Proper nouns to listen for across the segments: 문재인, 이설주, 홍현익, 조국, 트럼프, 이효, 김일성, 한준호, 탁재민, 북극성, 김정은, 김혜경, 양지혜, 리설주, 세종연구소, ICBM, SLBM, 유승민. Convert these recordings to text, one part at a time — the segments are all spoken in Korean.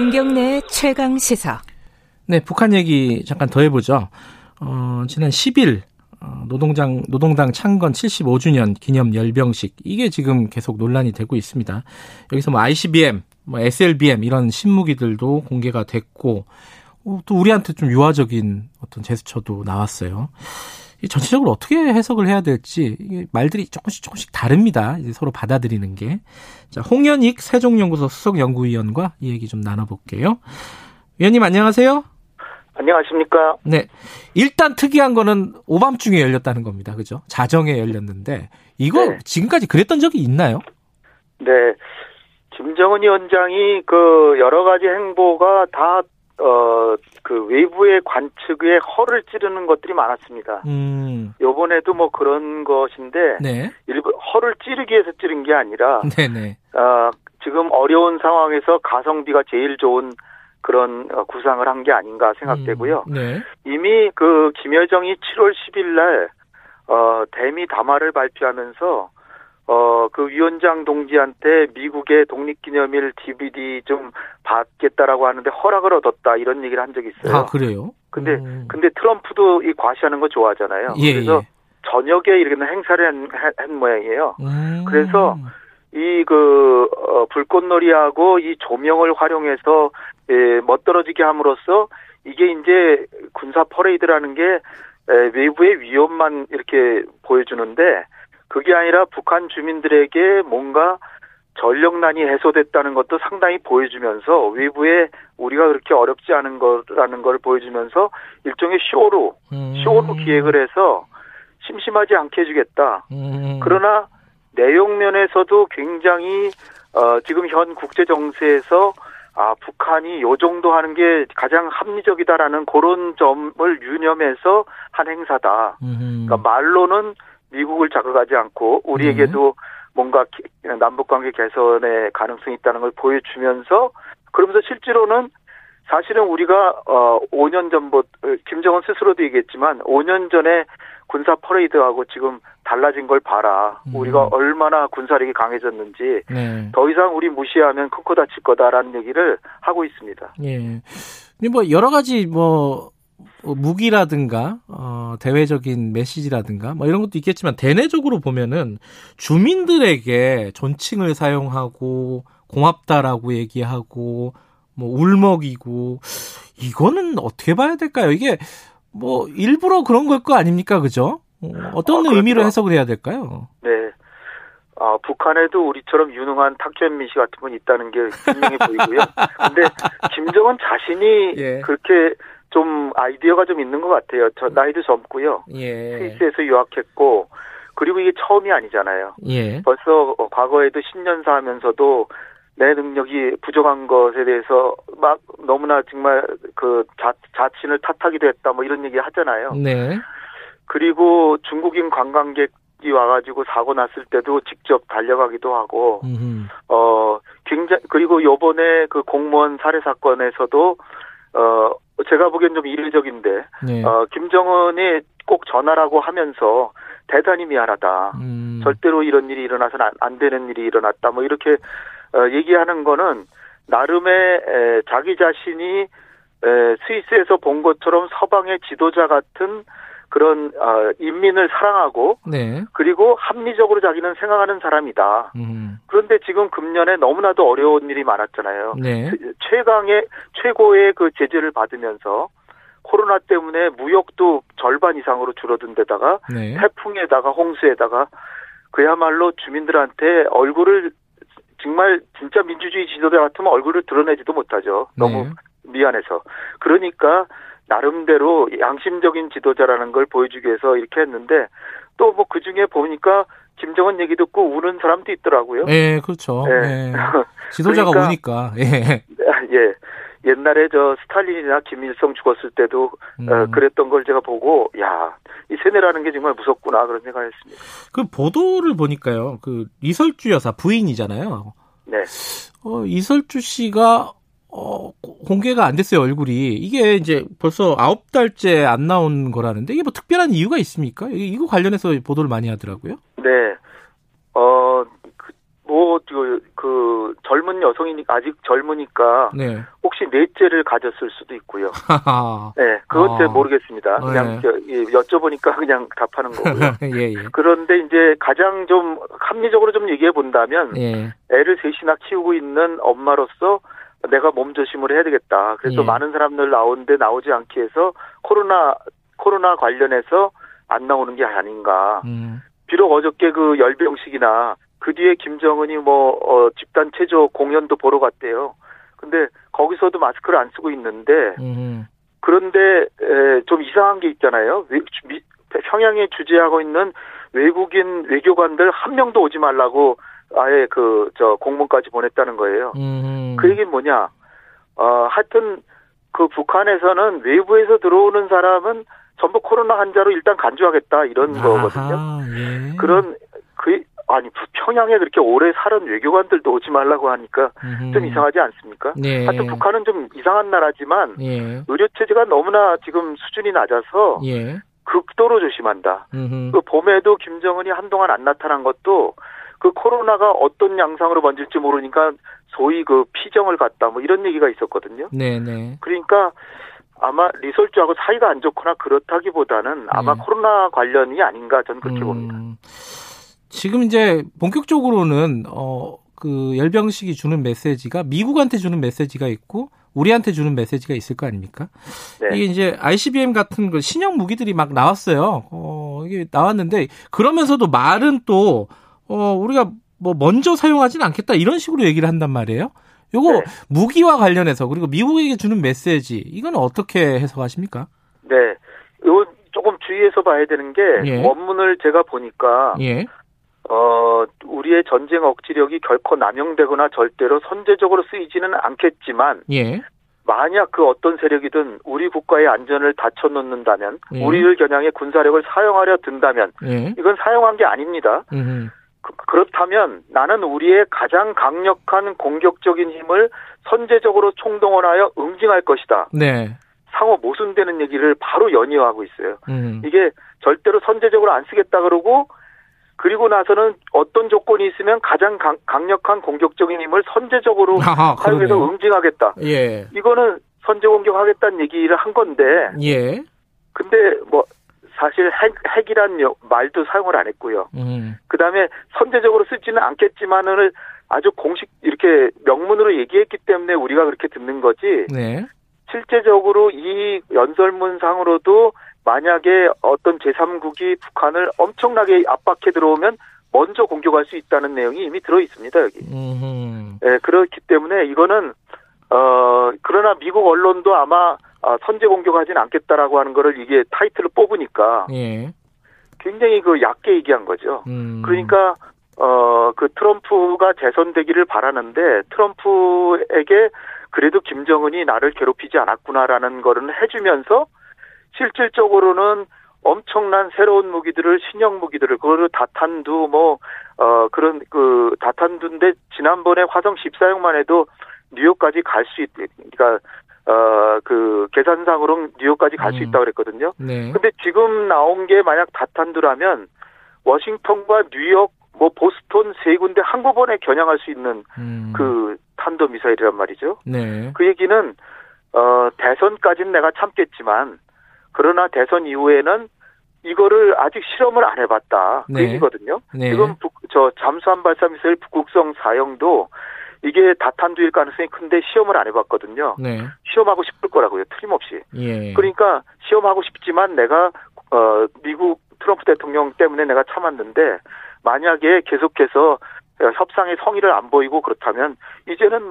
김경래의 최강 시사. 네, 북한 얘기 잠깐 더 해보죠. 지난 10일 노동당 창건 75주년 기념 열병식, 이게 지금 계속 논란이 되고 있습니다. 여기서 ICBM, SLBM 이런 신무기들도 공개가 됐고, 또 우리한테 좀 유화적인 어떤 제스처도 나왔어요. 전체적으로 어떻게 해석을 해야 될지, 이게 말들이 조금씩 다릅니다. 이제 서로 받아들이는 게. 자, 홍현익 세종연구소 수석연구위원과 이 얘기 좀 나눠볼게요. 위원님 안녕하세요. 안녕하십니까. 네, 일단 특이한 거는 오밤중에 열렸다는 겁니다. 그죠? 자정에 열렸는데 이거 네. 지금까지 그랬던 적이 있나요? 네, 김정은 위원장이 그 여러 가지 행보가 다 그 외부의 관측에 허를 찌르는 것들이 많았습니다. 요번에도 뭐 그런 것인데 네. 일부 허를 찌르기 위해서 찌른 게 아니라 지금 어려운 상황에서 가성비가 제일 좋은 그런 구상을 한 게 아닌가 생각되고요. 네. 이미 그 김여정이 7월 10일 날 대미 담화를 발표하면서 그 위원장 동지한테 미국의 독립기념일 DVD 좀 받겠다라고 하는데 허락을 얻었다 이런 얘기를 한 적이 있어요. 아, 그래요? 근데 트럼프도 이 과시하는 거 좋아하잖아요. 예, 그래서 저녁에 이런 행사를 한 모양이에요. 그래서 이 그 불꽃놀이하고 이 조명을 활용해서 멋들어지게 함으로써 이게 이제 군사 퍼레이드라는 게 외부의 위협만 이렇게 보여주는데 그게 아니라 북한 주민들에게 뭔가 전력난이 해소됐다는 것도 상당히 보여주면서 외부에 우리가 그렇게 어렵지 않은 거라는 걸 보여주면서 일종의 쇼로 기획을 해서 심심하지 않게 해주겠다. 그러나 내용면에서도 굉장히 지금 현 국제 정세에서 북한이 요 정도 하는 게 가장 합리적이다라는 그런 점을 유념해서 한 행사다. 그러니까 말로는 미국을 자극하지 않고 우리에게도 뭔가 남북관계 개선의 가능성이 있다는 걸 보여주면서 그러면서 실제로는 사실은 우리가 5년 전부터 김정은 스스로도 얘기했지만 5년 전에 군사 퍼레이드하고 지금 달라진 걸 봐라. 우리가 얼마나 군사력이 강해졌는지 더 이상 우리 무시하면 큰 코 다칠 거다라는 얘기를 하고 있습니다. 예. 근데 뭐 여러 가지 뭐 무기라든가 대외적인 메시지라든가 뭐 이런 것도 있겠지만 대내적으로 보면은 주민들에게 존칭을 사용하고 고맙다라고 얘기하고 뭐 울먹이고 이거는 어떻게 봐야 될까요? 이게 뭐 일부러 그런 걸 거 아닙니까, 그죠? 어떤 의미로 해석을 해야 될까요? 네, 북한에도 우리처럼 유능한 탁재민 씨 같은 분 있다는 게 분명히 보이고요. 근데 김정은 자신이 그렇게 좀 아이디어가 좀 있는 것 같아요. 저 나이도 젊고요. 스위스에서 유학했고 그리고 이게 처음이 아니잖아요. 벌써 과거에도 신년사 하면서도 내 능력이 부족한 것에 대해서 막 너무나 정말 그 자신을 탓하기도 했다 뭐 이런 얘기 하잖아요. 네. 그리고 중국인 관광객이 와가지고 사고 났을 때도 직접 달려가기도 하고, 굉장히, 그리고 요번에 그 공무원 살해 사건에서도, 제가 보기엔 좀 이례적인데, 김정은이 꼭 전화라고 하면서 대단히 미안하다. 절대로 이런 일이 일어나서는 안 되는 일이 일어났다. 뭐 이렇게 얘기하는 거는 나름의 자기 자신이 스위스에서 본 것처럼 서방의 지도자 같은 그런 인민을 사랑하고 그리고 합리적으로 자기는 생각하는 사람이다. 그런데 지금 금년에 너무나도 어려운 일이 많았잖아요. 최고의 그 제재를 받으면서 코로나 때문에 무역도 절반 이상으로 줄어든 데다가 태풍에다가 홍수에다가 그야말로 주민들한테 얼굴을 정말 진짜 민주주의 지도자 같으면 얼굴을 드러내지도 못하죠. 너무 미안해서. 그러니까 나름대로 양심적인 지도자라는 걸 보여주기 위해서 이렇게 했는데 또 뭐 그중에 보니까 김정은 얘기 듣고 우는 사람도 있더라고요. 예, 그렇죠. 예. 지도자가 우니까. 예. 옛날에 저 스탈린이나 김일성 죽었을 때도 그랬던 걸 제가 보고 야, 이 세뇌라는 게 정말 무섭구나 그런 생각을 했습니다. 그 보도를 보니까요. 그 리설주 여사 부인이잖아요. 네. 이설주 씨가 공개가 안 됐어요, 얼굴이. 이게 이제 벌써 9달째 안 나온 거라는데 이게 뭐 특별한 이유가 있습니까? 이거 관련해서 보도를 많이 하더라고요. 네. 젊은 여성이니까 아직 젊으니까 혹시 넷째를 가졌을 수도 있고요. 네, 그것도 모르겠습니다. 그냥 네. 여쭤보니까 그냥 답하는 거고요. 예, 예. 그런데 이제 가장 좀 합리적으로 좀 얘기해 본다면 예. 애를 셋이나 키우고 있는 엄마로서 내가 몸조심을 해야 되겠다. 그래서 예. 많은 사람들 나오는데 나오지 않게 해서 코로나 관련해서 안 나오는 게 아닌가. 비록 어저께 그 열병식이나 그 뒤에 김정은이 집단 체조 공연도 보러 갔대요. 근데 거기서도 마스크를 안 쓰고 있는데 그런데 좀 이상한 게 있잖아요. 평양에 주재하고 있는 외국인 외교관들 한 명도 오지 말라고 아예 공문까지 보냈다는 거예요. 그 얘기는 뭐냐? 하여튼 그 북한에서는 외부에서 들어오는 사람은 전부 코로나 환자로 일단 간주하겠다 이런 거거든요. 예. 평양에 그렇게 오래 살은 외교관들도 오지 말라고 하니까 좀 이상하지 않습니까? 네. 하여튼 북한은 좀 이상한 나라지만 예. 의료체제가 너무나 지금 수준이 낮아서 예. 극도로 조심한다. 그 봄에도 김정은이 한동안 안 나타난 것도 그 코로나가 어떤 양상으로 번질지 모르니까 소위 그 피정을 갔다 이런 얘기가 있었거든요. 네네. 그러니까 아마 리설주하고 사이가 안 좋거나 그렇다기보다는 아마 네. 코로나 관련이 아닌가 저는 그렇게 봅니다. 지금 이제 본격적으로는 그 열병식이 주는 메시지가 미국한테 주는 메시지가 있고 우리한테 주는 메시지가 있을 거 아닙니까? 네. 이게 이제 ICBM 같은 그 신형 무기들이 막 나왔어요. 이게 나왔는데 그러면서도 말은 또 우리가 먼저 사용하진 않겠다 이런 식으로 얘기를 한단 말이에요. 요거 네. 무기와 관련해서 그리고 미국에게 주는 메시지 이건 어떻게 해석하십니까? 네, 이거 조금 주의해서 봐야 되는 게 예. 원문을 제가 보니까 예. 우리의 전쟁 억지력이 결코 남용되거나 절대로 선제적으로 쓰이지는 않겠지만 예. 만약 그 어떤 세력이든 우리 국가의 안전을 다쳐놓는다면 예. 우리를 겨냥해 군사력을 사용하려 든다면 예. 이건 사용한 게 아닙니다. 그렇다면 나는 우리의 가장 강력한 공격적인 힘을 선제적으로 총동원하여 응징할 것이다. 네. 상호 모순되는 얘기를 바로 연이어하고 있어요. 이게 절대로 선제적으로 안 쓰겠다 그러고 그리고 나서는 어떤 조건이 있으면 가장 강력한 공격적인 힘을 선제적으로 사용해서 그러네요. 응징하겠다. 예. 이거는 선제 공격하겠다는 얘기를 한 건데 예. 근데 사실 핵이란 말도 사용을 안 했고요. 그다음에 선제적으로 쓰지는 않겠지만을 아주 공식 이렇게 명문으로 얘기했기 때문에 우리가 그렇게 듣는 거지. 네. 실제적으로 이 연설문상으로도 만약에 어떤 제3국이 북한을 엄청나게 압박해 들어오면 먼저 공격할 수 있다는 내용이 이미 들어 있습니다, 여기. 네, 그렇기 때문에 이거는 그러나 미국 언론도 아마 선제 공격하진 않겠다라고 하는 거를 이게 타이틀로 뽑으니까 예. 굉장히 얕게 얘기한 거죠. 그러니까 그 트럼프가 재선되기를 바라는데 트럼프에게 그래도 김정은이 나를 괴롭히지 않았구나라는 거를 해주면서 실질적으로는 엄청난 새로운 무기들을 신형 무기들을 그걸 다탄두 그런 그 다탄두인데 지난번에 화성 14형만 해도 뉴욕까지 갈 수 있 그러니까 계산상으로는 뉴욕까지 갈 수 있다고 그랬거든요. 네. 근데 지금 나온 게 만약 다탄두라면 워싱턴과 뉴욕, 보스톤 세 군데 한꺼번에 겨냥할 수 있는 그 탄도 미사일이란 말이죠. 네. 그 얘기는, 대선까지는 내가 참겠지만, 그러나 대선 이후에는 이거를 아직 실험을 안 해봤다. 네. 그 얘기거든요. 네. 지금 잠수함 발사 미사일 북극성 4형도 이게 다탄두일 가능성이 큰데 시험을 안 해봤거든요. 네. 시험하고 싶을 거라고요. 틀림없이. 예. 그러니까 시험하고 싶지만 내가 미국 트럼프 대통령 때문에 내가 참았는데 만약에 계속해서 협상의 성의를 안 보이고 그렇다면 이제는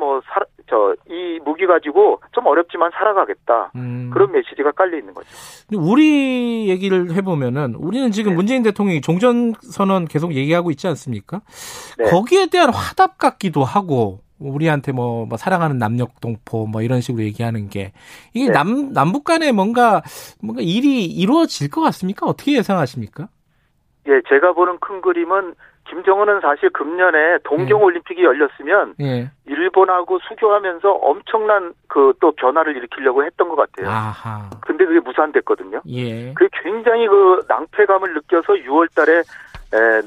이 무기 가지고 좀 어렵지만 살아가겠다. 그런 메시지가 깔려 있는 거죠. 우리 얘기를 해보면은 우리는 지금 네. 문재인 대통령이 종전선언 계속 얘기하고 있지 않습니까? 네. 거기에 대한 화답 같기도 하고 우리한테 사랑하는 남녘동포 이런 식으로 얘기하는 게 이게 네. 남북 간에 뭔가 일이 이루어질 것 같습니까? 어떻게 예상하십니까? 예, 제가 보는 큰 그림은 김정은은 사실 금년에 동경올림픽이 열렸으면 예. 일본하고 수교하면서 엄청난 또 변화를 일으키려고 했던 것 같아요. 아하. 근데 그게 무산됐거든요. 예. 그게 굉장히 낭패감을 느껴서 6월 달에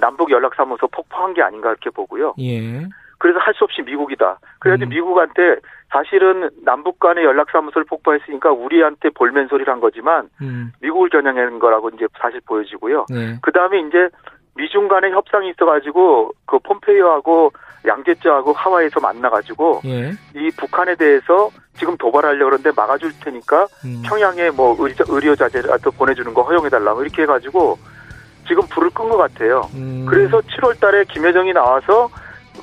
남북연락사무소 폭파한 게 아닌가 이렇게 보고요. 예. 그래서 할 수 없이 미국이다. 그래야지 미국한테 사실은 남북 간의 연락사무소를 폭파했으니까 우리한테 볼멘 소리를 한 거지만 미국을 겨냥한 거라고 이제 사실 보여지고요. 네. 그다음에 이제 미중 간의 협상이 있어가지고 그 폼페이오하고 양재쩌하고 하와이에서 만나가지고 예. 이 북한에 대해서 지금 도발하려고 그러는데 막아줄 테니까 평양에 뭐 의료 자재라도 보내주는 거 허용해달라고 이렇게 해가지고 지금 불을 끈 것 같아요. 그래서 7월 달에 김여정이 나와서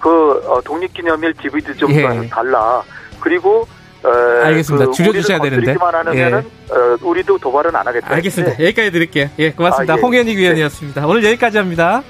그 독립기념일 DVD 좀 예. 달라. 그리고 알겠습니다. 그 줄여주셔야 되는데. 예. 우리도 도발은 안 하겠다. 알겠습니다. 여기까지 드릴게요. 예, 고맙습니다. 예. 홍현익 위원이었습니다. 네. 오늘 여기까지 합니다.